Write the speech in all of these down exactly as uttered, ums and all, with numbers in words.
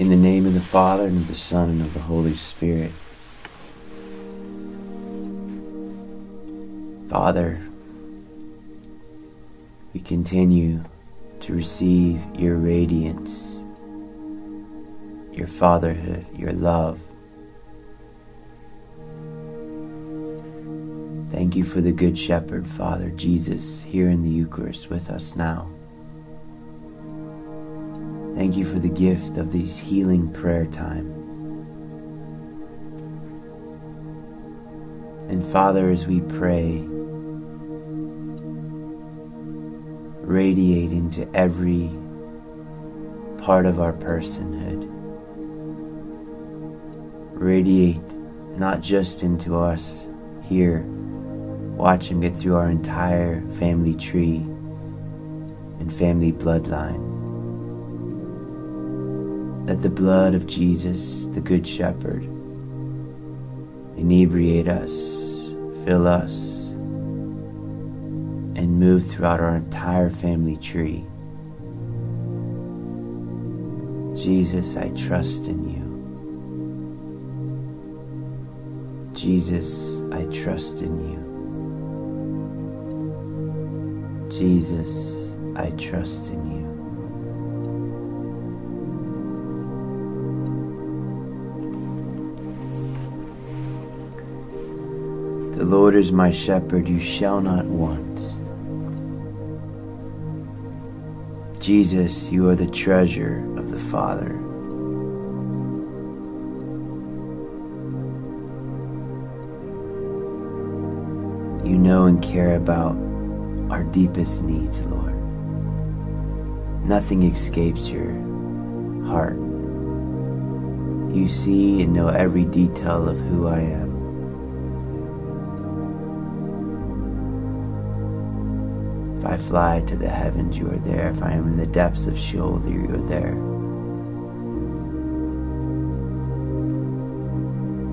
In the name of the Father, and of the Son, and of the Holy Spirit. Father, we continue to receive your radiance, your fatherhood, your love. Thank you for the Good Shepherd, Father Jesus, here in the Eucharist with us now. Thank you for the gift of these healing prayer time. And Father, as we pray, radiate into every part of our personhood. Radiate not just into us here, watching it through our entire family tree and family bloodline. Let the blood of Jesus, the Good Shepherd, inebriate us, fill us, and move throughout our entire family tree. Jesus, I trust in you. Jesus, I trust in you. Jesus, I trust in you. The Lord is my shepherd, you shall not want. Jesus, you are the treasure of the Father. You know and care about our deepest needs, Lord. Nothing escapes your heart. You see and know every detail of who I am. If I fly to the heavens, you are there. If I am in the depths of Sheol, you are there.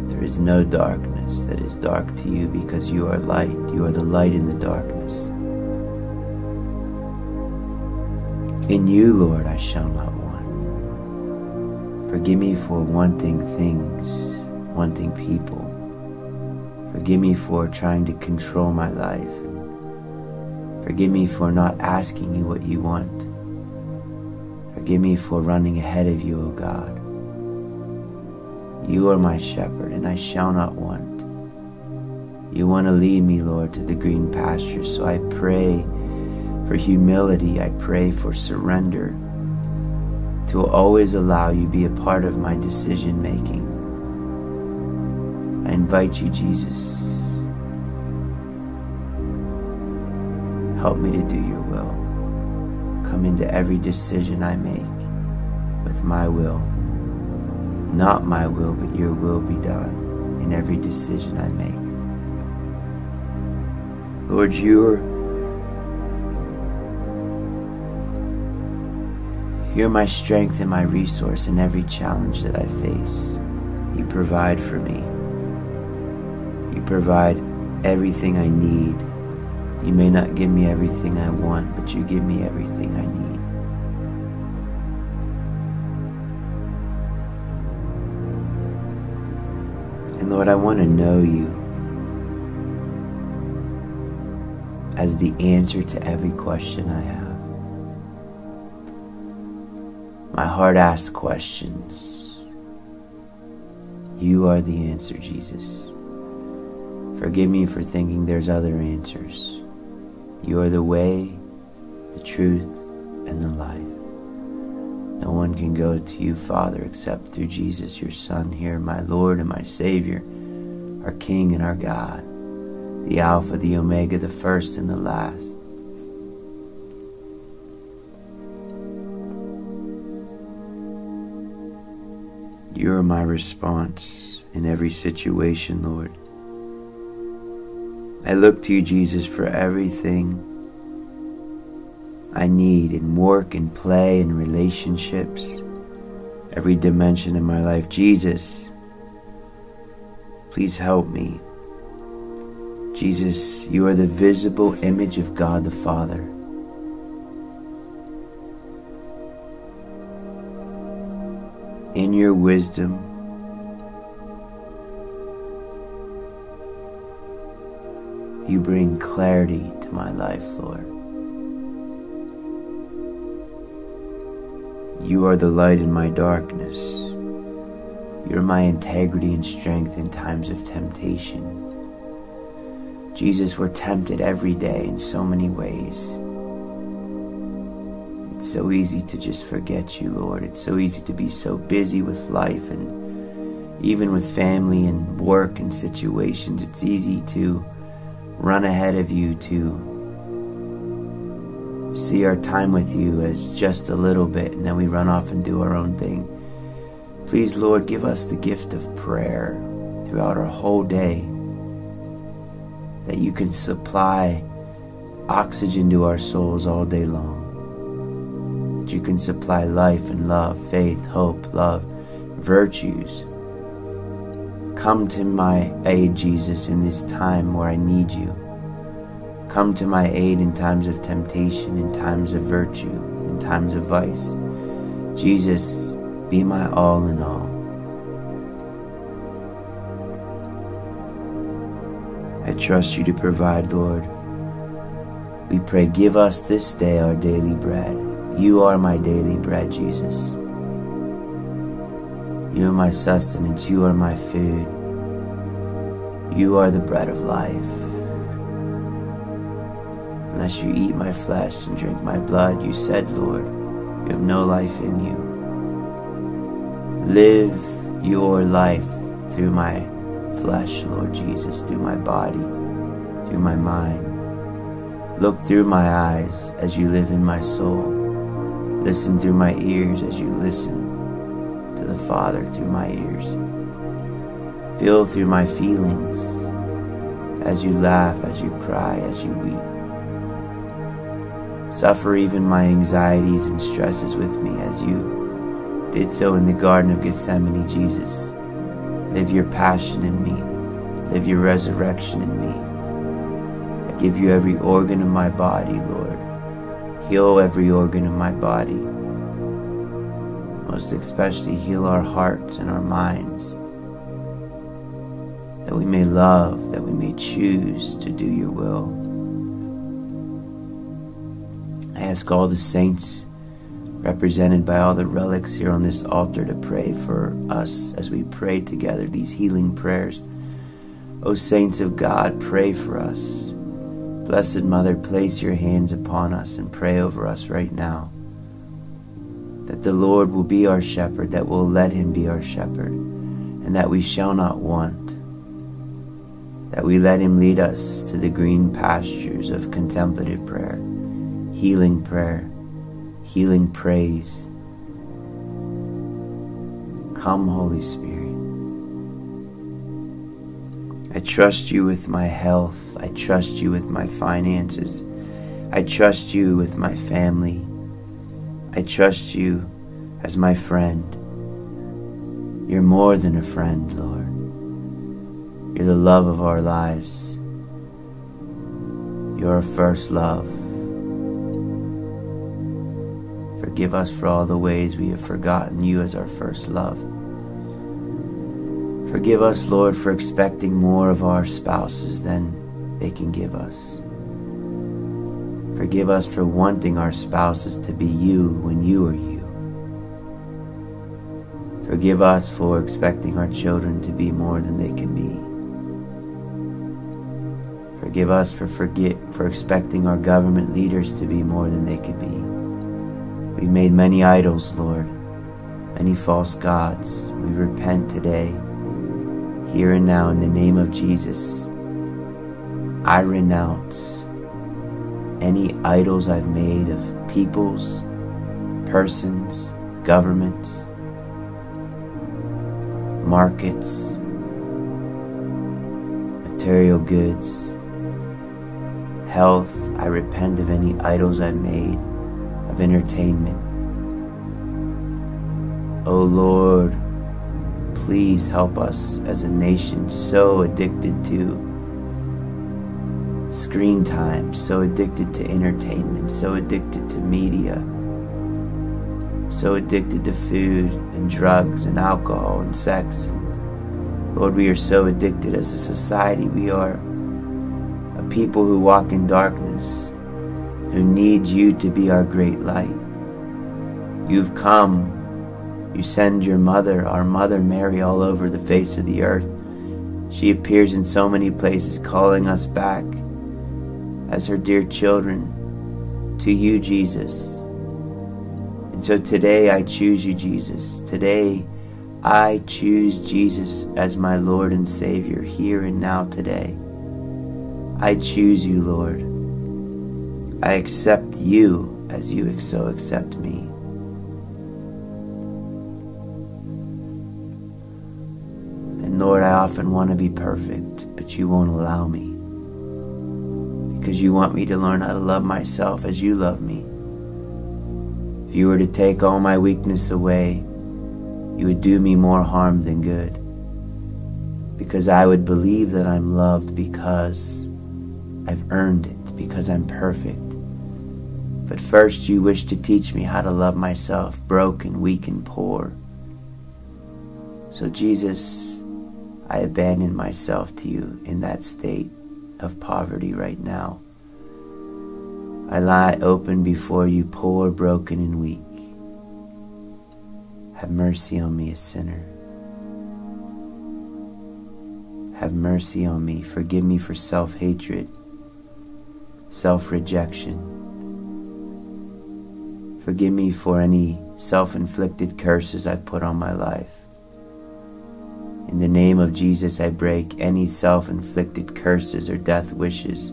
There is no darkness that is dark to you, because you are light. You are the light in the darkness. In you, Lord, I shall not want. Forgive me for wanting things, wanting people. Forgive me for trying to control my life. Forgive me for not asking you what you want. Forgive me for running ahead of you, O God. You are my shepherd, and I shall not want. You want to lead me, Lord, to the green pasture, so I pray for humility. I pray for surrender, to always allow you to be a part of my decision-making. I invite you, Jesus. Help me to do your will. Come into every decision I make with my will. Not my will, but your will be done in every decision I make. Lord, you're, you're my strength and my resource in every challenge that I face. You provide for me. You provide everything I need. You may not give me everything I want, but you give me everything I need. And Lord, I want to know you as the answer to every question I have. My heart asks questions. You are the answer, Jesus. Forgive me for thinking there's other answers. You are the way, the truth, and the life. No one can go to you, Father, except through Jesus, your Son here, my Lord and my Savior, our King and our God, the Alpha, the Omega, the first and the last. You are my response in every situation, Lord. I look to you, Jesus, for everything I need in work and play and relationships, every dimension in my life. Jesus, please help me. Jesus, you are the visible image of God the Father. in your wisdom, you bring clarity to my life, Lord. You are the light in my darkness. You're my integrity and strength in times of temptation. Jesus, we're tempted every day in so many ways. It's so easy to just forget you, Lord. It's so easy to be so busy with life and even with family and work and situations. It's easy to run ahead of you, to see our time with you as just a little bit, and then we run off and do our own thing. Please, Lord, give us the gift of prayer throughout our whole day, that you can supply oxygen to our souls all day long. You can supply life and love, faith, hope, love, virtues. Come to my aid, Jesus, in this time where I need you. Come to my aid in times of temptation, in times of virtue, in times of vice. Jesus, be my all in all. I trust you to provide, Lord. We pray, give us this day our daily bread. You are my daily bread, Jesus. You are my sustenance. You are my food. You are the bread of life. Unless you eat my flesh and drink my blood, you said, Lord, you have no life in you. Live your life through my flesh, Lord Jesus, through my body, through my mind. Look through my eyes as you live in my soul. Listen through my ears as you listen to the Father through my ears. Feel through my feelings as you laugh, as you cry, as you weep. Suffer even my anxieties and stresses with me as you did so in the Garden of Gethsemane, Jesus. Live your passion in me. Live your resurrection in me. I give you every organ of my body, Lord. Heal every organ in my body, most especially heal our hearts and our minds, that we may love, that we may choose to do your will. I ask all the saints represented by all the relics here on this altar to pray for us as we pray together these healing prayers. O saints of God, pray for us. Blessed Mother, place your hands upon us and pray over us right now, that the Lord will be our shepherd, that we'll let him be our shepherd, and that we shall not want, that we let him lead us to the green pastures of contemplative prayer, healing prayer, healing praise. Come, Holy Spirit. I trust you with my health. I trust you with my finances. I trust you with my family. I trust you as my friend. You're more than a friend, Lord. You're the love of our lives. You're our first love. Forgive us for all the ways we have forgotten you as our first love. Forgive us, Lord, for expecting more of our spouses than they can give us. Forgive us for wanting our spouses to be you when you are you. Forgive us for expecting our children to be more than they can be. Forgive us for forget, for expecting our government leaders to be more than they could be. We've made many idols, Lord, many false gods. We repent today. Here and now, in the name of Jesus, I renounce any idols I've made of peoples, persons, governments, markets, material goods, health. I repent of any idols I've made of entertainment. Oh Lord, please help us as a nation so addicted to screen time, so addicted to entertainment, so addicted to media, so addicted to food and drugs and alcohol and sex. Lord, we are so addicted as a society. We are a people who walk in darkness, who need you to be our great light. You've come. You send your mother, our Mother Mary, all over the face of the earth. She appears in so many places, calling us back as her dear children to you, Jesus. And so today I choose you, Jesus. Today I choose Jesus as my Lord and Savior here and now today. I choose you, Lord. I accept you as you so accept me. And Lord, I often want to be perfect, but you won't allow me, because you want me to learn how to love myself as you love me. If you were to take all my weakness away, you would do me more harm than good, because I would believe that I'm loved because I've earned it, because I'm perfect. But first you wish to teach me how to love myself, broken, weak, and poor. So Jesus, I abandon myself to you in that state of poverty right now. I lie open before you, poor, broken, and weak. Have mercy on me, a sinner. Have mercy on me. Forgive me for self-hatred, self-rejection. Forgive me for any self-inflicted curses I've put on my life. In the name of Jesus, I break any self-inflicted curses or death wishes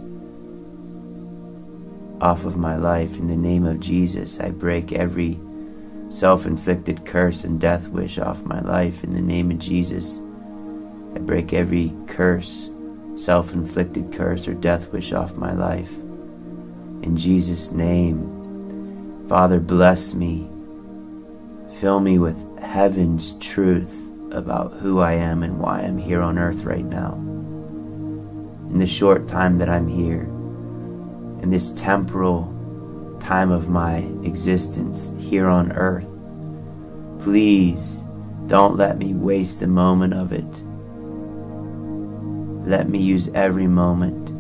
off of my life. In the name of Jesus, I break every self-inflicted curse and death wish off my life. In the name of Jesus, I break every curse, self-inflicted curse or death wish off my life. In Jesus' name, Father, bless me. Fill me with heaven's truth about who I am and why I'm here on earth right now. In the short time that I'm here, in this temporal time of my existence here on earth, please don't let me waste a moment of it. Let me use every moment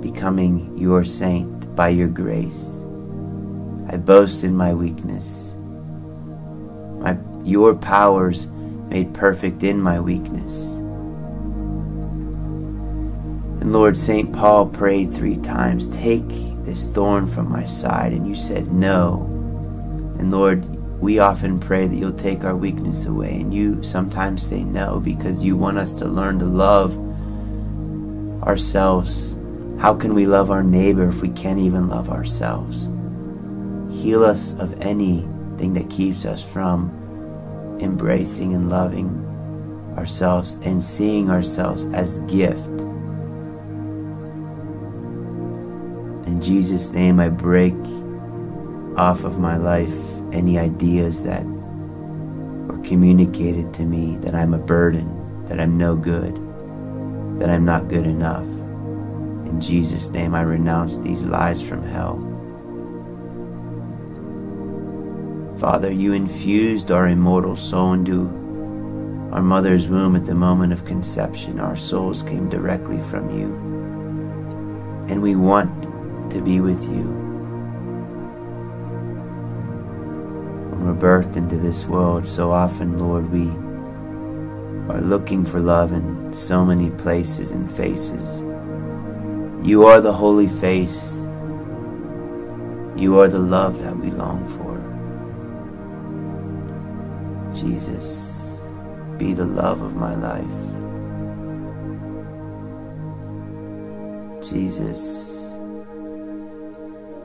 becoming your saint by your grace. I boast in my weakness. My, your powers made perfect in my weakness. And Lord, Saint Paul prayed three times, take this thorn from my side, and you said no. And Lord, we often pray that you'll take our weakness away, and you sometimes say no, because you want us to learn to love ourselves. How can we love our neighbor if we can't even love ourselves? Heal us of anything that keeps us from embracing and loving ourselves and seeing ourselves as gift. In Jesus' name, I break off of my life any ideas that were communicated to me that I'm a burden, that I'm no good, that I'm not good enough. In Jesus' name, I renounce these lies from hell. Father, you infused our immortal soul into our mother's womb at the moment of conception. Our souls came directly from you, and we want to be with you. When we're birthed into this world, so often, Lord, we are looking for love in so many places and faces. You are the holy face. You are the love that we long for. Jesus, be the love of my life. Jesus,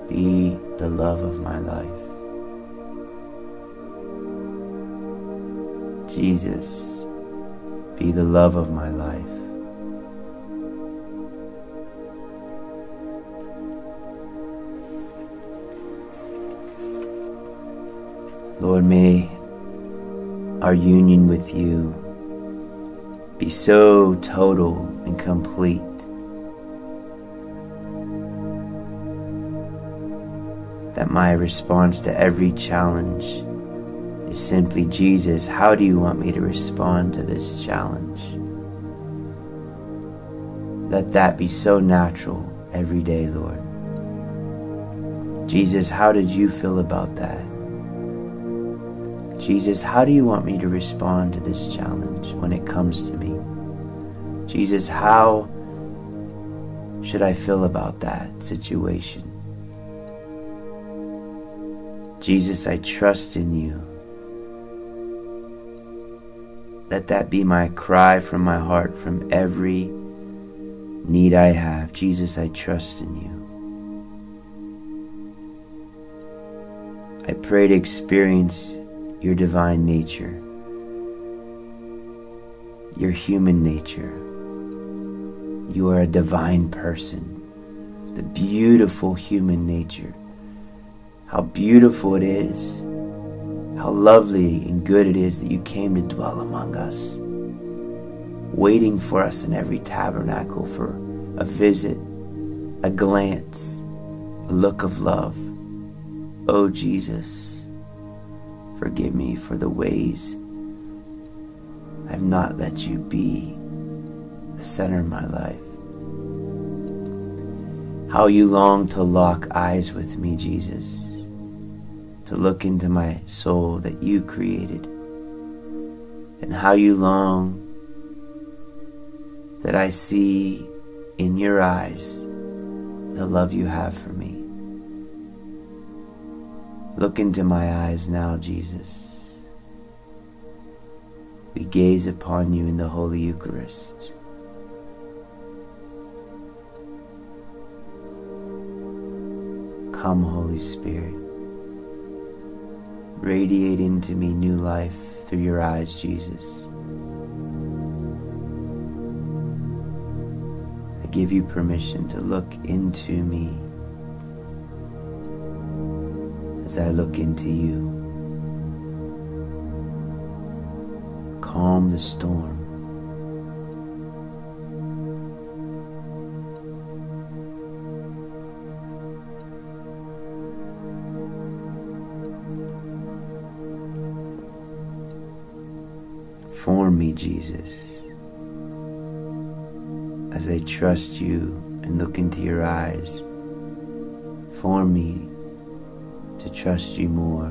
be the love of my life. Jesus, be the love of my life. Lord, may our union with you be so total and complete that my response to every challenge is simply, Jesus, how do you want me to respond to this challenge? Let that be so natural every day, Lord. Jesus, how did you feel about that? Jesus, how do you want me to respond to this challenge when it comes to me? Jesus, how should I feel about that situation? Jesus, I trust in you. Let that be my cry from my heart, from every need I have. Jesus, I trust in you. I pray to experience your divine nature, your human nature. You are a divine person, the beautiful human nature. How beautiful it is, how lovely and good it is that you came to dwell among us, waiting for us in every tabernacle for a visit, a glance, a look of love. Oh Jesus, forgive me for the ways I've not let you be the center of my life. How you long to lock eyes with me, Jesus, to look into my soul that you created, and how you long that I see in your eyes the love you have for me. Look into my eyes now, Jesus. We gaze upon you in the Holy Eucharist. Come, Holy Spirit. Radiate into me new life through your eyes, Jesus. I give you permission to look into me as I look into you. Calm the storm. Form me, Jesus, as I trust you and look into your eyes. Form me to trust you more.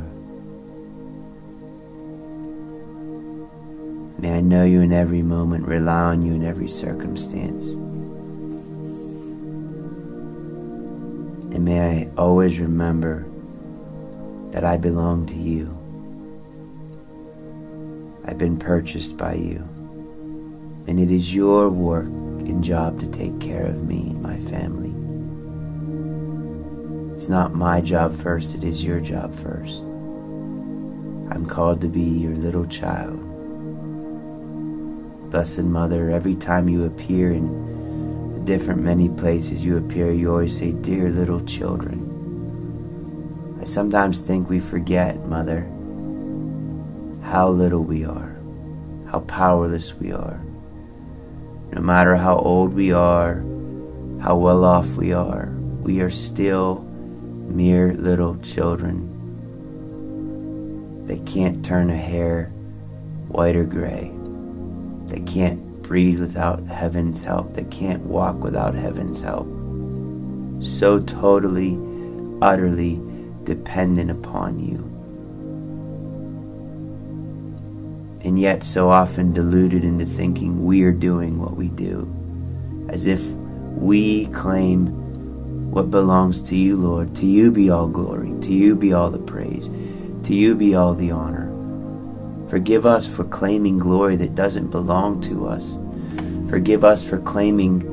May I know you in every moment, rely on you in every circumstance. And may I always remember that I belong to you. I've been purchased by you. And it is your work and job to take care of me and my family. It's not my job first, it is your job first. I'm called to be your little child. Blessed Mother, every time you appear in the different many places you appear, you always say, dear little children. I sometimes think we forget, Mother, how little we are, how powerless we are. No matter how old we are, how well off we are, we are still mere little children. They can't turn a hair white or gray. They can't breathe without heaven's help. They can't walk without heaven's help. So totally, utterly dependent upon you. And yet so often deluded into thinking we are doing what we do, as if we claim what belongs to you, Lord. To you be all glory. To you be all the praise. To you be all the honor. Forgive us for claiming glory that doesn't belong to us. Forgive us for claiming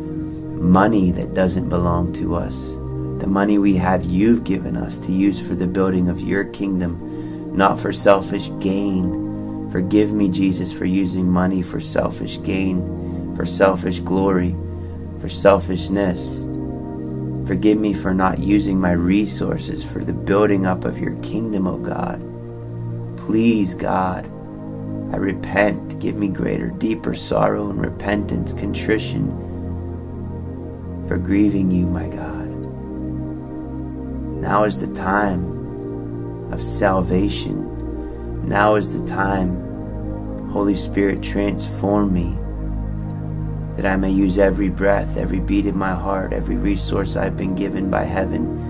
money that doesn't belong to us. The money we have, you've given us to use for the building of your kingdom, not for selfish gain. Forgive me, Jesus, for using money for selfish gain, for selfish glory, for selfishness. Forgive me for not using my resources for the building up of your kingdom, O God. Please, God, I repent. Give me greater, deeper sorrow and repentance, contrition for grieving you, my God. Now is the time of salvation. Now is the time. Holy Spirit, transform me, that I may use every breath, every beat of my heart, every resource I've been given by heaven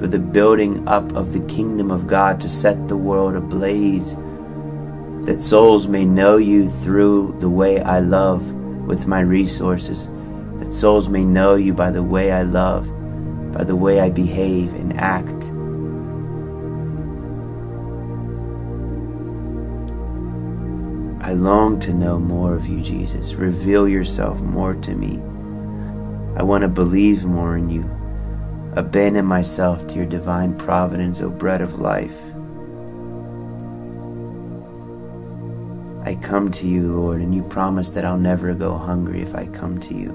for the building up of the kingdom of God, to set the world ablaze, that souls may know you through the way I love with my resources, that souls may know you by the way I love, by the way I behave and act. I long to know more of you, Jesus. Reveal yourself more to me. I want to believe more in you. Abandon myself to your divine providence, O bread of life. I come to you, Lord, and you promise that I'll never go hungry if I come to you.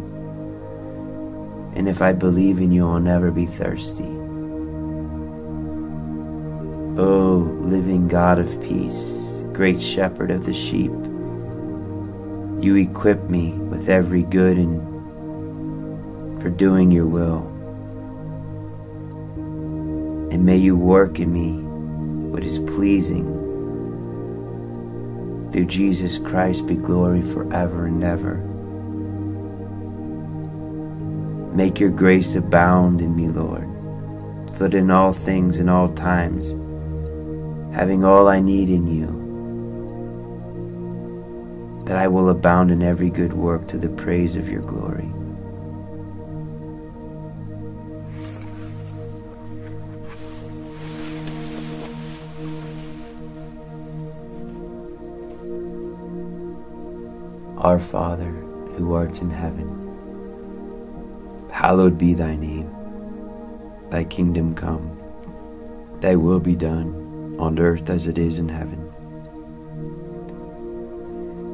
And if I believe in you, I'll never be thirsty. O living God of peace, great shepherd of the sheep, you equip me with every good and for doing your will. And may you work in me what is pleasing. Through Jesus Christ be glory forever and ever. Make your grace abound in me, Lord, so that in all things and all times, having all I need in you, that I will abound in every good work to the praise of your glory. Our Father, who art in heaven, hallowed be thy name. Thy kingdom come, thy will be done on earth as it is in heaven.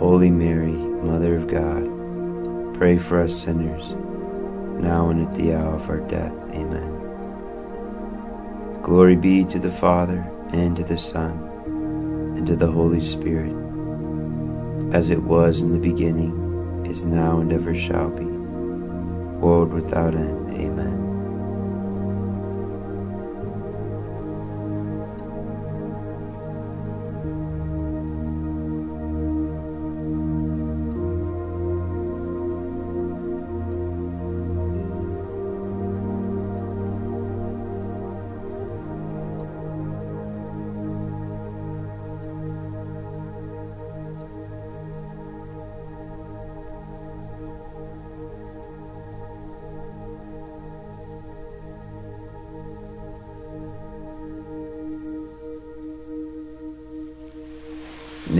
Holy Mary, Mother of God, pray for us sinners, now and at the hour of our death. Amen. Glory be to the Father, and to the Son, and to the Holy Spirit, as it was in the beginning, is now, and ever shall be, world without end. Amen. In